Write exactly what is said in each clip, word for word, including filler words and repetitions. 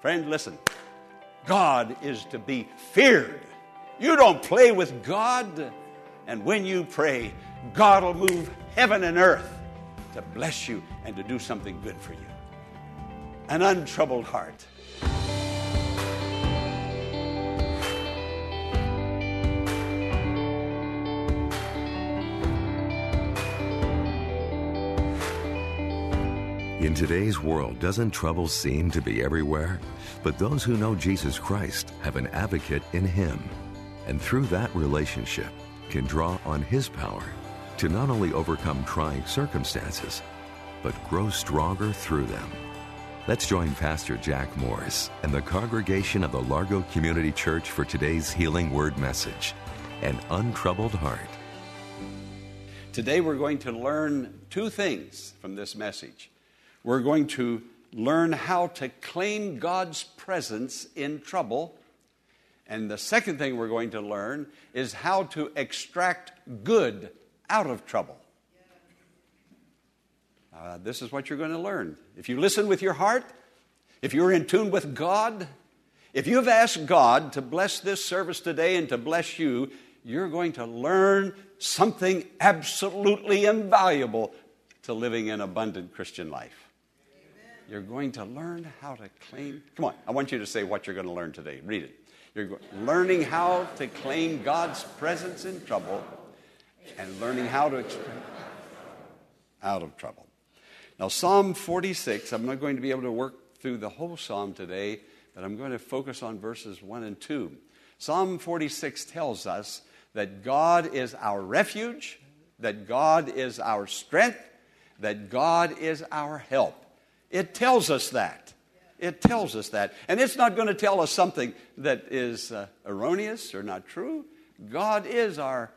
Friend, listen. God is to be feared. You don't play with God. And when you pray, God will move heaven and earth to bless you and to do something good for you. An untroubled heart. In today's world, doesn't trouble seem to be everywhere? But those who know Jesus Christ have an advocate in Him, and through that relationship can draw on His power to not only overcome trying circumstances, but grow stronger through them. Let's join Pastor Jack Morris and the congregation of the Largo Community Church for today's Healing Word message, An Untroubled Heart. Today we're going to learn two things from this message. We're going to learn how to claim God's presence in trouble. And the second thing we're going to learn is how to extract good out of trouble. Uh, this is what you're going to learn. If you listen with your heart, if you're in tune with God, if you've asked God to bless this service today and to bless you, you're going to learn something absolutely invaluable to living an abundant Christian life. You're going to learn how to claim... Come on, I want you to say what you're going to learn today. Read it. You're go- learning how to claim God's presence in trouble and learning how to extract out of trouble. Now, Psalm forty-six, I'm not going to be able to work through the whole psalm today, but I'm going to focus on verses one and two. Psalm forty-six tells us that God is our refuge, that God is our strength, that God is our help. It tells us that. It tells us that. And it's not going to tell us something that is uh, erroneous or not true. God is our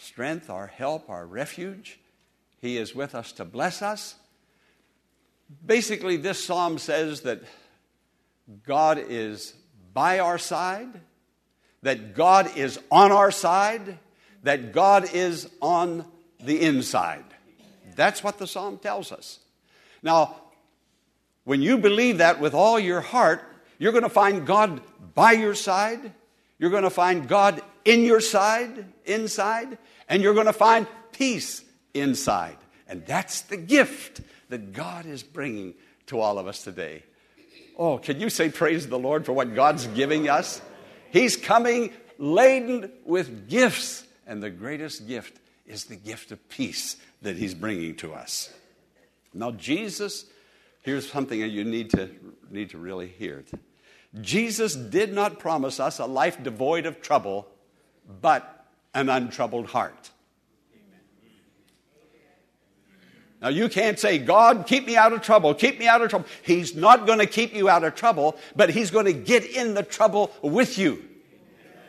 strength, our help, our refuge. He is with us to bless us. Basically, this psalm says that God is by our side, that God is on our side, that God is on the inside. That's what the psalm tells us. Now, when you believe that with all your heart, you're going to find God by your side. You're going to find God in your side, inside. And you're going to find peace inside. And that's the gift that God is bringing to all of us today. Oh, can you say praise the Lord for what God's giving us? He's coming laden with gifts. And the greatest gift is the gift of peace that He's bringing to us. Now, Jesus, here's something that you need to need to really hear. Jesus did not promise us a life devoid of trouble, but an untroubled heart. Amen. Now, you can't say, God, keep me out of trouble, keep me out of trouble. He's not going to keep you out of trouble, but He's going to get in the trouble with you. Amen.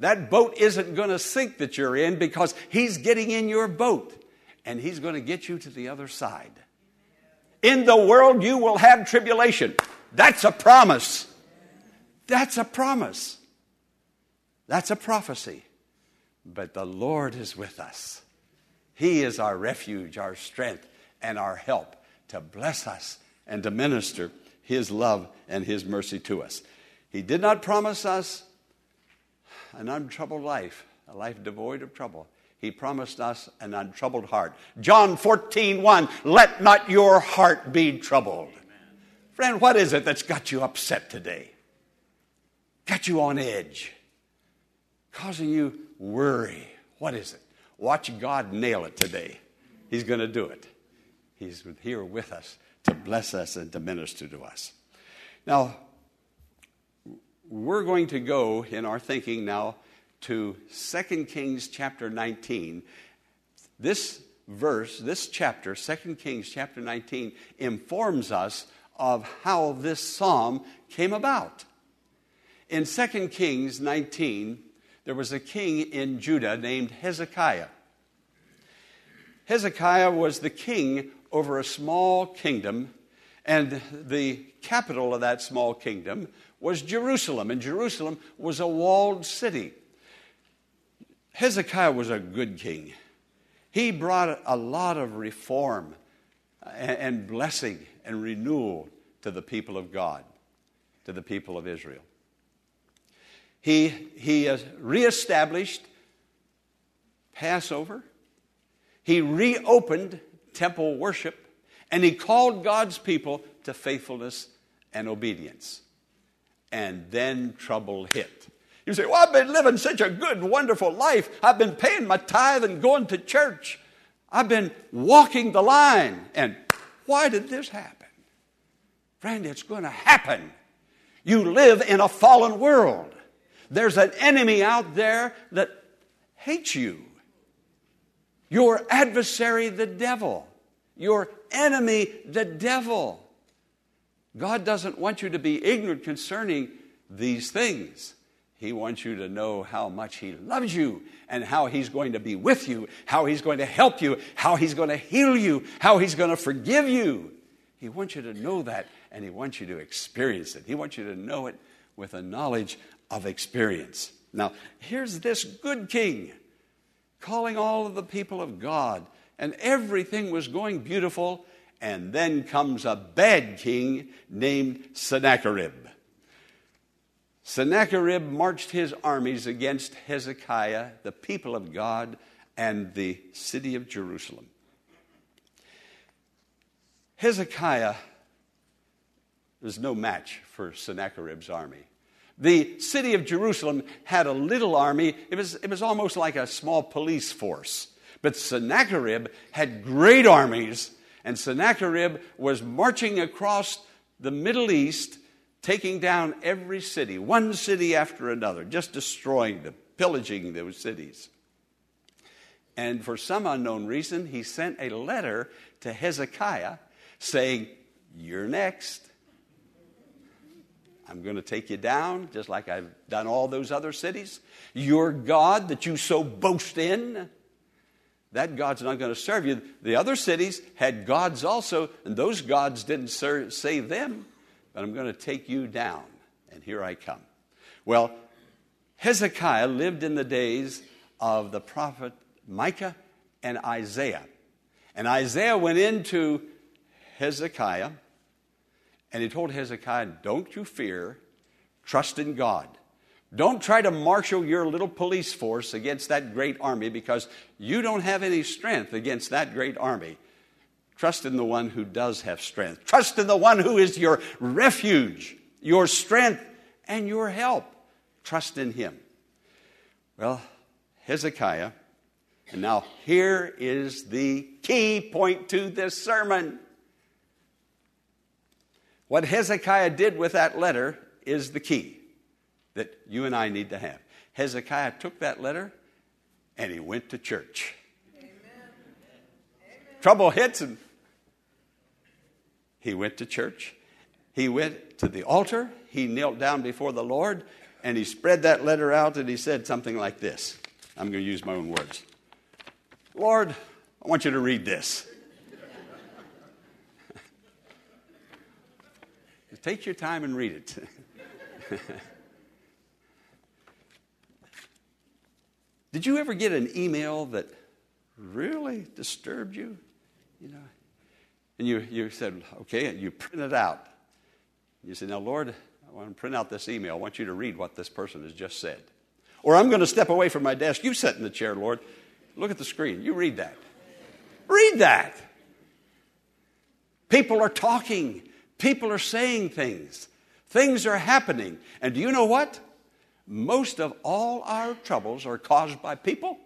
That boat isn't going to sink that you're in because He's getting in your boat, and He's going to get you to the other side. In the world you will have tribulation. That's a promise. That's a promise. That's a prophecy. But the Lord is with us. He is our refuge, our strength, and our help to bless us and to minister His love and His mercy to us. He did not promise us an untroubled life, a life devoid of trouble. He promised us an untroubled heart. John fourteen, one, let not your heart be troubled. Amen. Friend, what is it that's got you upset today? Got you on edge? Causing you worry? What is it? Watch God nail it today. He's going to do it. He's here with us to bless us and to minister to us. Now, we're going to go in our thinking now to Second Kings chapter nineteen. This verse, this chapter, Second Kings chapter nineteen, informs us of how this psalm came about. In Second Kings nineteen, there was a king in Judah named Hezekiah. Hezekiah was the king over a small kingdom, and the capital of that small kingdom was Jerusalem, and Jerusalem was a walled city. Hezekiah was a good king. He brought a lot of reform and blessing and renewal to the people of God, to the people of Israel. He, he reestablished Passover. He reopened temple worship. And he called God's people to faithfulness and obedience. And then trouble hit. You say, well, I've been living such a good, wonderful life. I've been paying my tithe and going to church. I've been walking the line. And why did this happen? Friend, it's going to happen. You live in a fallen world. There's an enemy out there that hates you. Your adversary, the devil. Your enemy, the devil. God doesn't want you to be ignorant concerning these things. He wants you to know how much he loves you and how he's going to be with you, how he's going to help you, how he's going to heal you, how he's going to forgive you. He wants you to know that, and he wants you to experience it. He wants you to know it with a knowledge of experience. Now, here's this good king calling all of the people of God, and everything was going beautiful, and then comes a bad king named Sennacherib. Sennacherib marched his armies against Hezekiah, the people of God, and the city of Jerusalem. Hezekiah was no match for Sennacherib's army. The city of Jerusalem had a little army. It was, it was almost like a small police force. But Sennacherib had great armies, and Sennacherib was marching across the Middle East, taking down every city, one city after another, just destroying them, pillaging those cities. And for some unknown reason, he sent a letter to Hezekiah saying, you're next. I'm going to take you down, just like I've done all those other cities. Your God that you so boast in, that God's not going to serve you. The other cities had gods also, and those gods didn't serve, save them. But I'm going to take you down, and here I come. Well, Hezekiah lived in the days of the prophet Micah and Isaiah. And Isaiah went into Hezekiah, and he told Hezekiah, don't you fear, trust in God. Don't try to marshal your little police force against that great army, because you don't have any strength against that great army. Trust in the one who does have strength. Trust in the one who is your refuge, your strength, and your help. Trust in him. Well, Hezekiah, and now here is the key point to this sermon. What Hezekiah did with that letter is the key that you and I need to have. Hezekiah took that letter and he went to church. Amen. Amen. Trouble hits him. He went to church. He went to the altar. He knelt down before the Lord, and he spread that letter out, and he said something like this. I'm going to use my own words. Lord, I want you to read this. Take your time and read it. Did you ever get an email that really disturbed you? You know, and you, you said, okay, and you print it out. You said, now, Lord, I want to print out this email. I want you to read what this person has just said. Or I'm going to step away from my desk. You sit in the chair, Lord. Look at the screen. You read that. Read that. People are talking. People are saying things. Things are happening. And do you know what? Most of all our troubles are caused by people.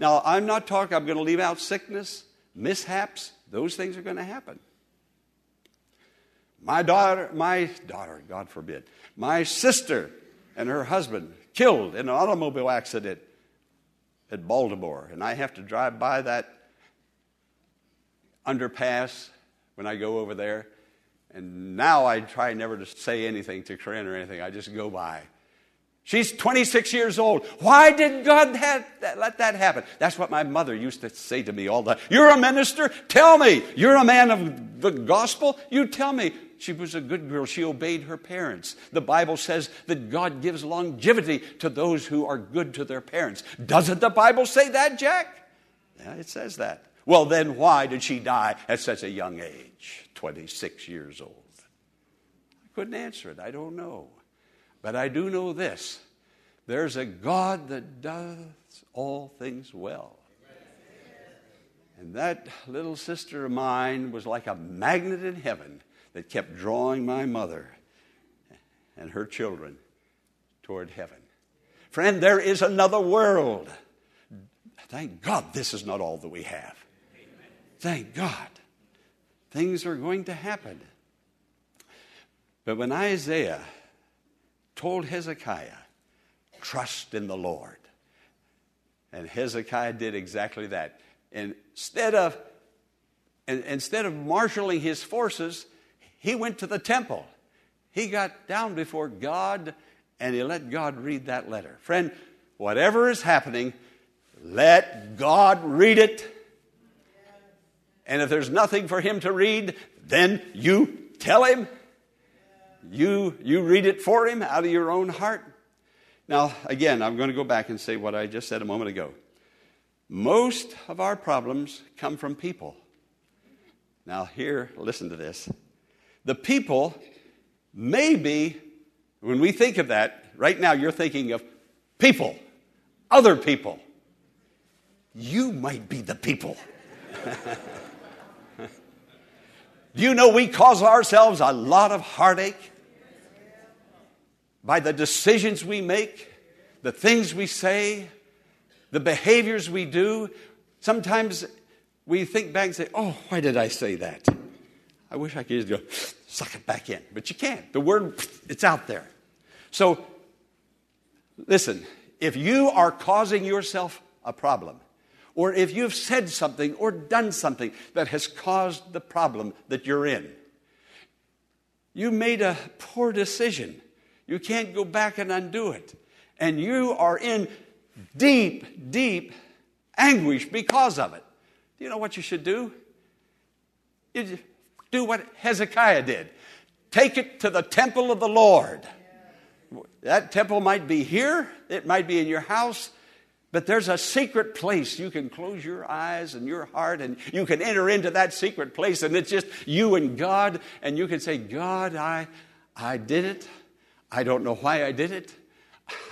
Now, I'm not talking, I'm going to leave out sickness, mishaps. Those things are going to happen. My daughter, my daughter, God forbid, my sister and her husband killed in an automobile accident at Baltimore. And I have to drive by that underpass when I go over there. And now I try never to say anything to Corinne or anything. I just go by. She's twenty-six years old. Why did God have that, let that happen? That's what my mother used to say to me all the time. You're a minister? Tell me. You're a man of the gospel? You tell me. She was a good girl. She obeyed her parents. The Bible says that God gives longevity to those who are good to their parents. Doesn't the Bible say that, Jack? Yeah, it says that. Well, then why did she die at such a young age, twenty-six years old? I couldn't answer it. I don't know. But I do know this. There's a God that does all things well. And that little sister of mine was like a magnet in heaven that kept drawing my mother and her children toward heaven. Friend, there is another world. Thank God this is not all that we have. Amen. Thank God. Things are going to happen. But when Isaiah told Hezekiah, trust in the Lord. And Hezekiah did exactly that. And instead of, and instead of marshaling his forces, he went to the temple. He got down before God and he let God read that letter. Friend, whatever is happening, let God read it. And if there's nothing for him to read, then you tell him. You, you read it for him out of your own heart. Now, again, I'm going to go back and say what I just said a moment ago. Most of our problems come from people. Now, here, listen to this. The people may be, when we think of that, right now you're thinking of people, other people. You might be the people. Do you know we cause ourselves a lot of heartache by the decisions we make, the things we say, the behaviors we do? Sometimes we think back and say, oh, why did I say that? I wish I could just go, suck it back in. But you can't. The word, it's out there. So, listen, if you are causing yourself a problem, or if you've said something or done something that has caused the problem that you're in. You made a poor decision. You can't go back and undo it. And you are in deep, deep anguish because of it. Do you know what you should do? You do what Hezekiah did. Take it to the temple of the Lord. That temple might be here. It might be in your house. But there's a secret place. You can close your eyes and your heart and you can enter into that secret place and it's just you and God. And you can say, God, I I did it. I don't know why I did it.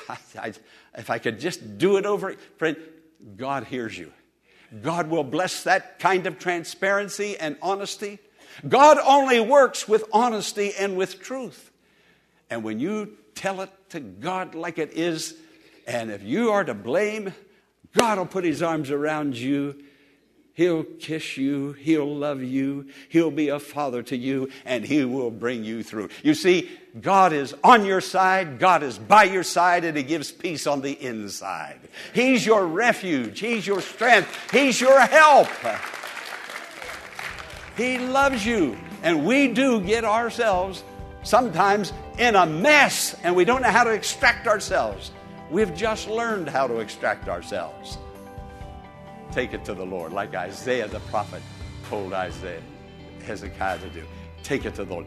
I, I, if I could just do it over. Friend, God hears you. God will bless that kind of transparency and honesty. God only works with honesty and with truth. And when you tell it to God like it is, and if you are to blame, God will put his arms around you. He'll kiss you. He'll love you. He'll be a father to you, and he will bring you through. You see, God is on your side. God is by your side, and he gives peace on the inside. He's your refuge. He's your strength. He's your help. He loves you, and we do get ourselves sometimes in a mess, and we don't know how to extract ourselves. We've just learned how to extract ourselves. Take it to the Lord, like Isaiah the prophet told Isaiah, Hezekiah to do. Take it to the Lord.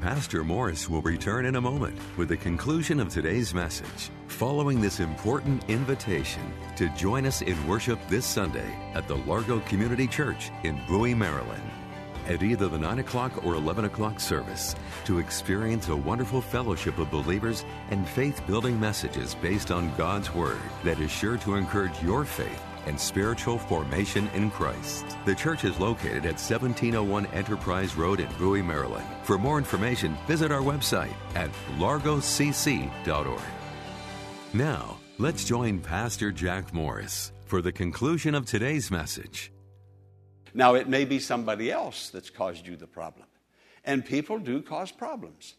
Pastor Morris will return in a moment with the conclusion of today's message, following this important invitation to join us in worship this Sunday at the Largo Community Church in Bowie, Maryland. At either the nine o'clock or eleven o'clock service to experience a wonderful fellowship of believers and faith-building messages based on God's Word that is sure to encourage your faith and spiritual formation in Christ. The church is located at seventeen oh one Enterprise Road in Bowie, Maryland. For more information, visit our website at Largo C C dot org. Now, let's join Pastor Jack Morris for the conclusion of today's message. Now, it may be somebody else that's caused you the problem. And people do cause problems.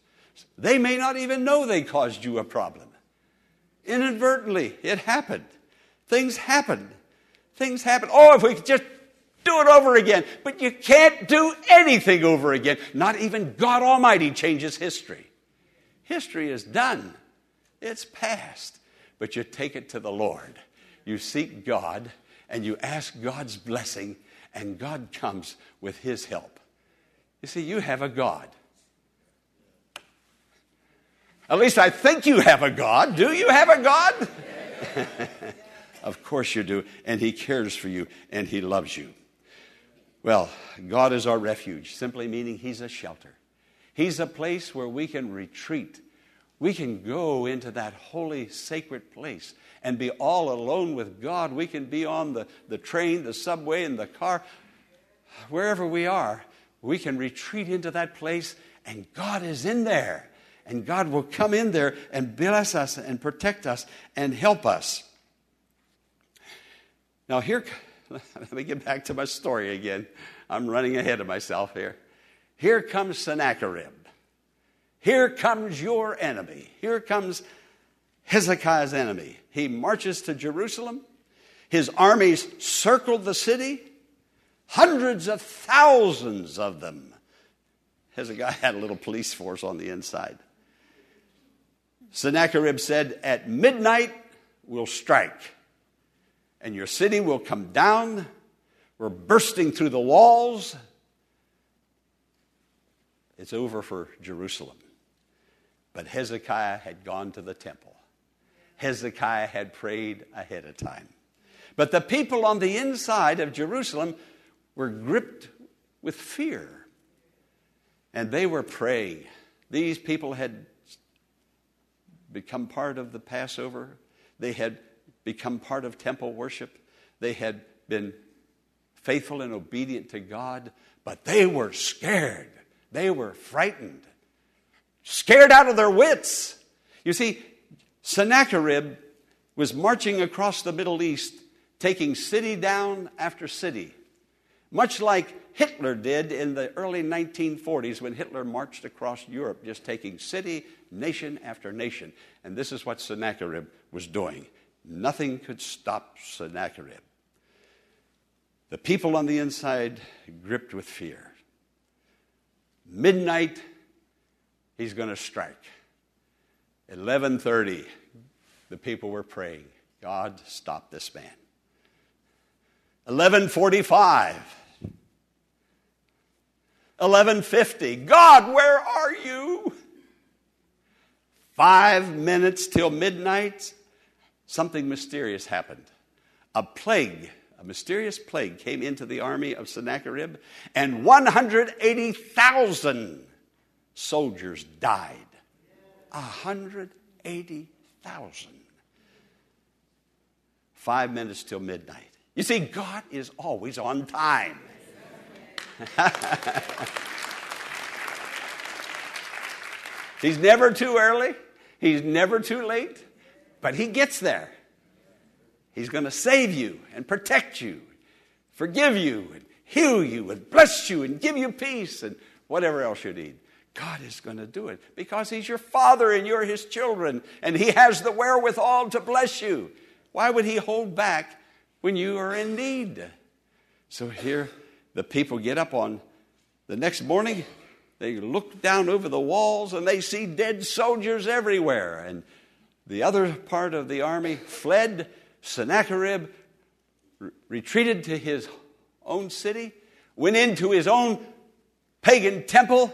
They may not even know they caused you a problem. Inadvertently, it happened. Things happen. things happen. Oh, if we could just do it over again. But you can't do anything over again. Not even God Almighty changes history. History is done. It's past. But you take it to the Lord. You seek God and you ask God's blessing, and God comes with his help. You see, you have a God. At least I think you have a God. Do you have a God? Of course you do. And he cares for you and he loves you. Well, God is our refuge, simply meaning he's a shelter. He's a place where we can retreat. We can go into that holy, sacred place and be all alone with God. We can be on the, the train, the subway, in the car. Wherever we are, we can retreat into that place, and God is in there. And God will come in there and bless us and protect us and help us. Now here, let me get back to my story again. I'm running ahead of myself here. Here comes Sennacherib. Here comes your enemy. Here comes Hezekiah's enemy. He marches to Jerusalem. His armies circled the city. Hundreds of thousands of them. Hezekiah had a little police force on the inside. Sennacherib said, at midnight we'll strike. And your city will come down. We're bursting through the walls. It's over for Jerusalem. But Hezekiah had gone to the temple. Hezekiah had prayed ahead of time. But the people on the inside of Jerusalem were gripped with fear. And they were praying. These people had become part of the Passover. They had become part of temple worship. They had been faithful and obedient to God. But they were scared. They were frightened. Scared out of their wits. You see, Sennacherib was marching across the Middle East, taking city down after city, much like Hitler did in the early nineteen forties when Hitler marched across Europe, just taking city, nation after nation. And this is what Sennacherib was doing. Nothing could stop Sennacherib. The people on the inside gripped with fear. Midnight, he's going to strike. eleven thirty, the people were praying, God, stop this man. eleven forty-five. eleven fifty, God, where are you? Five minutes till midnight, something mysterious happened. A plague, a mysterious plague came into the army of Sennacherib, and one hundred eighty thousand soldiers died. one hundred eighty thousand. Five minutes till midnight. You see, God is always on time. He's never too early. He's never too late. But he gets there. He's going to save you and protect you, forgive you and heal you and bless you and give you peace and whatever else you need. God is going to do it because he's your father and you're his children, and he has the wherewithal to bless you. Why would he hold back when you are in need? So here the people get up on the next morning. They look down over the walls and they see dead soldiers everywhere. And the other part of the army fled. Sennacherib re- retreated to his own city, went into his own pagan temple,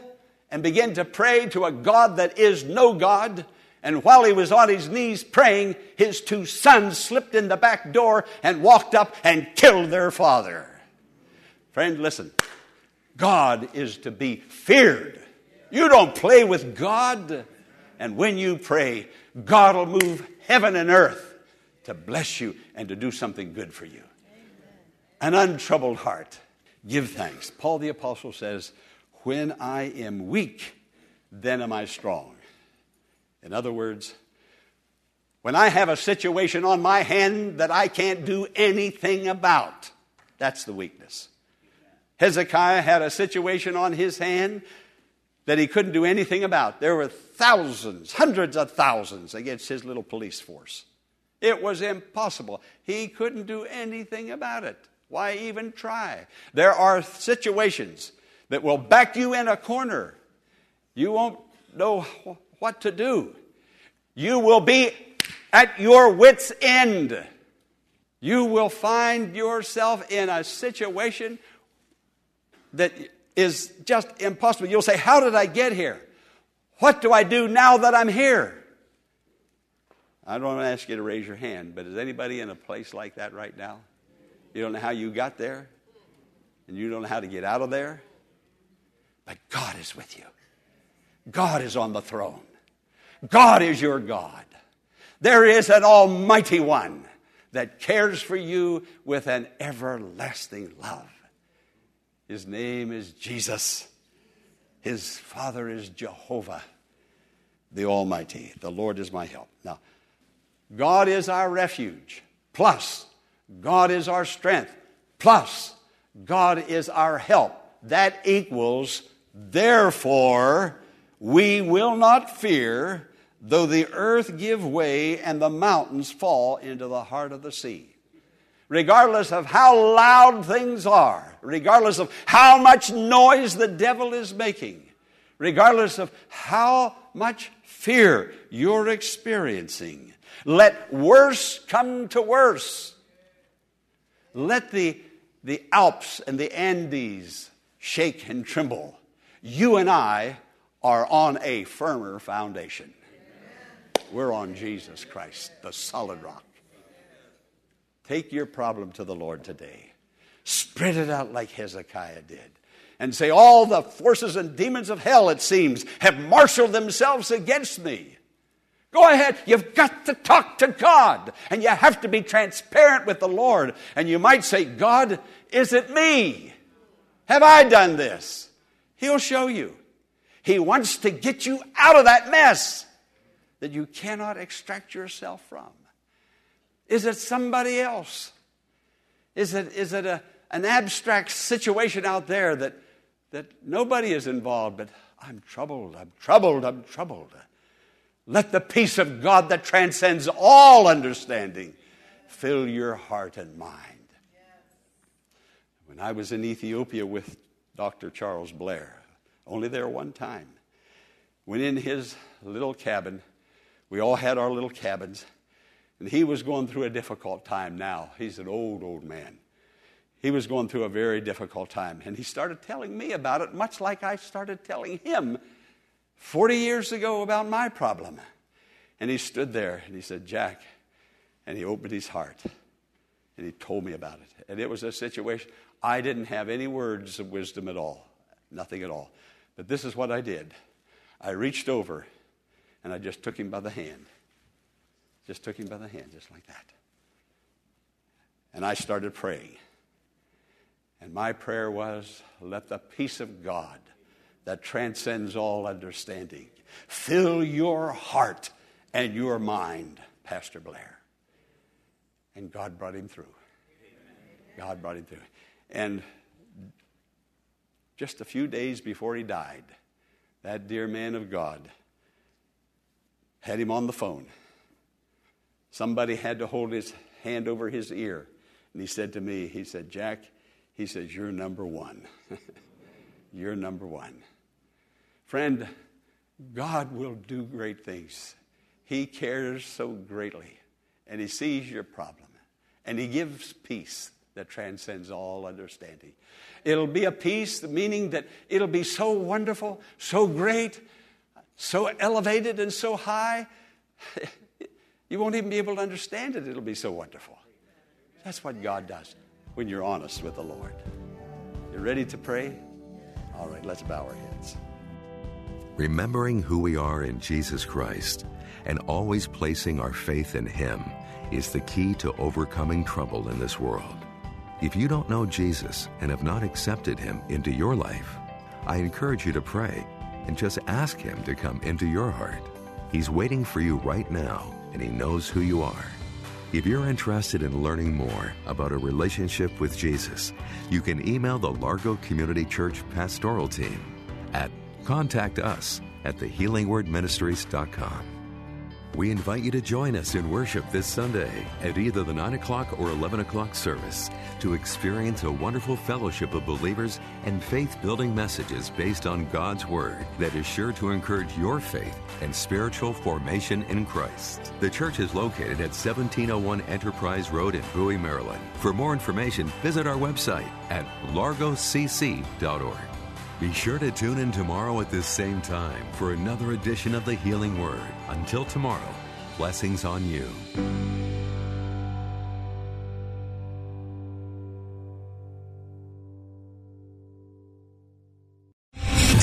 and began to pray to a God that is no God. And while he was on his knees praying, his two sons slipped in the back door and walked up and killed their father. Friend, listen. God is to be feared. You don't play with God. And when you pray, God will move heaven and earth to bless you and to do something good for you. Amen. An untroubled heart. Give thanks. Paul the Apostle says, when I am weak, then am I strong. In other words, when I have a situation on my hand that I can't do anything about, that's the weakness. Hezekiah had a situation on his hand that he couldn't do anything about. There were thousands, hundreds of thousands against his little police force. It was impossible. He couldn't do anything about it. Why even try? There are situations that will back you in a corner. You won't know what to do. You will be at your wit's end. You will find yourself in a situation that is just impossible. You'll say, how did I get here? What do I do now that I'm here? I don't want to ask you to raise your hand, but is anybody in a place like that right now? You don't know how you got there, and you don't know how to get out of there, but God is with you. God is on the throne. God is your God. There is an almighty one that cares for you with an everlasting love. His name is Jesus. His Father is Jehovah, the Almighty. The Lord is my help. Now, God is our refuge, plus God is our strength, plus God is our help. That equals, therefore, we will not fear, though the earth give way and the mountains fall into the heart of the sea. Regardless of how loud things are, regardless of how much noise the devil is making, regardless of how much fear you're experiencing, let worse come to worse. Let the, the Alps and the Andes shake and tremble. You and I are on a firmer foundation. We're on Jesus Christ, the solid rock. Take your problem to the Lord today. Spread it out like Hezekiah did. And say, all the forces and demons of hell, it seems, have marshaled themselves against me. Go ahead. You've got to talk to God. And you have to be transparent with the Lord. And you might say, God, is it me? Have I done this? He'll show you. He wants to get you out of that mess that you cannot extract yourself from. Is it somebody else? Is it, is it a, an abstract situation out there that, that nobody is involved, but I'm troubled, I'm troubled, I'm troubled. Let the peace of God that transcends all understanding fill your heart and mind. When I was in Ethiopia with Doctor Charles Blair, only there one time, went in his little cabin. We all had our little cabins, and he was going through a difficult time now. He's an old, old man. He was going through a very difficult time, and he started telling me about it, much like I started telling him forty years ago about my problem. And he stood there, and he said, Jack, and he opened his heart, and he told me about it. And it was a situation, I didn't have any words of wisdom at all, nothing at all. But this is what I did. I reached over, and I just took him by the hand. Just took him by the hand, just like that. And I started praying. And my prayer was, let the peace of God that transcends all understanding fill your heart and your mind, Pastor Blair. And God brought him through. God brought him through. And just a few days before he died, that dear man of God had him on the phone. Somebody had to hold his hand over his ear. And he said to me, he said, Jack, he says, you're number one. You're number one. Friend, God will do great things. He cares so greatly. And he sees your problem. And he gives peace that transcends all understanding. It'll be a peace, meaning that it'll be so wonderful, so great, so elevated and so high, you won't even be able to understand it. It'll be so wonderful. That's what God does when you're honest with the Lord. You ready to pray? All right, let's bow our heads. Remembering who we are in Jesus Christ and always placing our faith in Him is the key to overcoming trouble in this world. If you don't know Jesus and have not accepted Him into your life, I encourage you to pray and just ask Him to come into your heart. He's waiting for you right now, and He knows who you are. If you're interested in learning more about a relationship with Jesus, you can email the Largo Community Church Pastoral Team at contact us at the healing word ministries dot com. We invite you to join us in worship this Sunday at either the nine o'clock or eleven o'clock service to experience a wonderful fellowship of believers and faith-building messages based on God's Word that is sure to encourage your faith and spiritual formation in Christ. The church is located at seventeen oh one Enterprise Road in Bowie, Maryland. For more information, visit our website at Largo C C dot org. Be sure to tune in tomorrow at this same time for another edition of The Healing Word. Until tomorrow, blessings on you.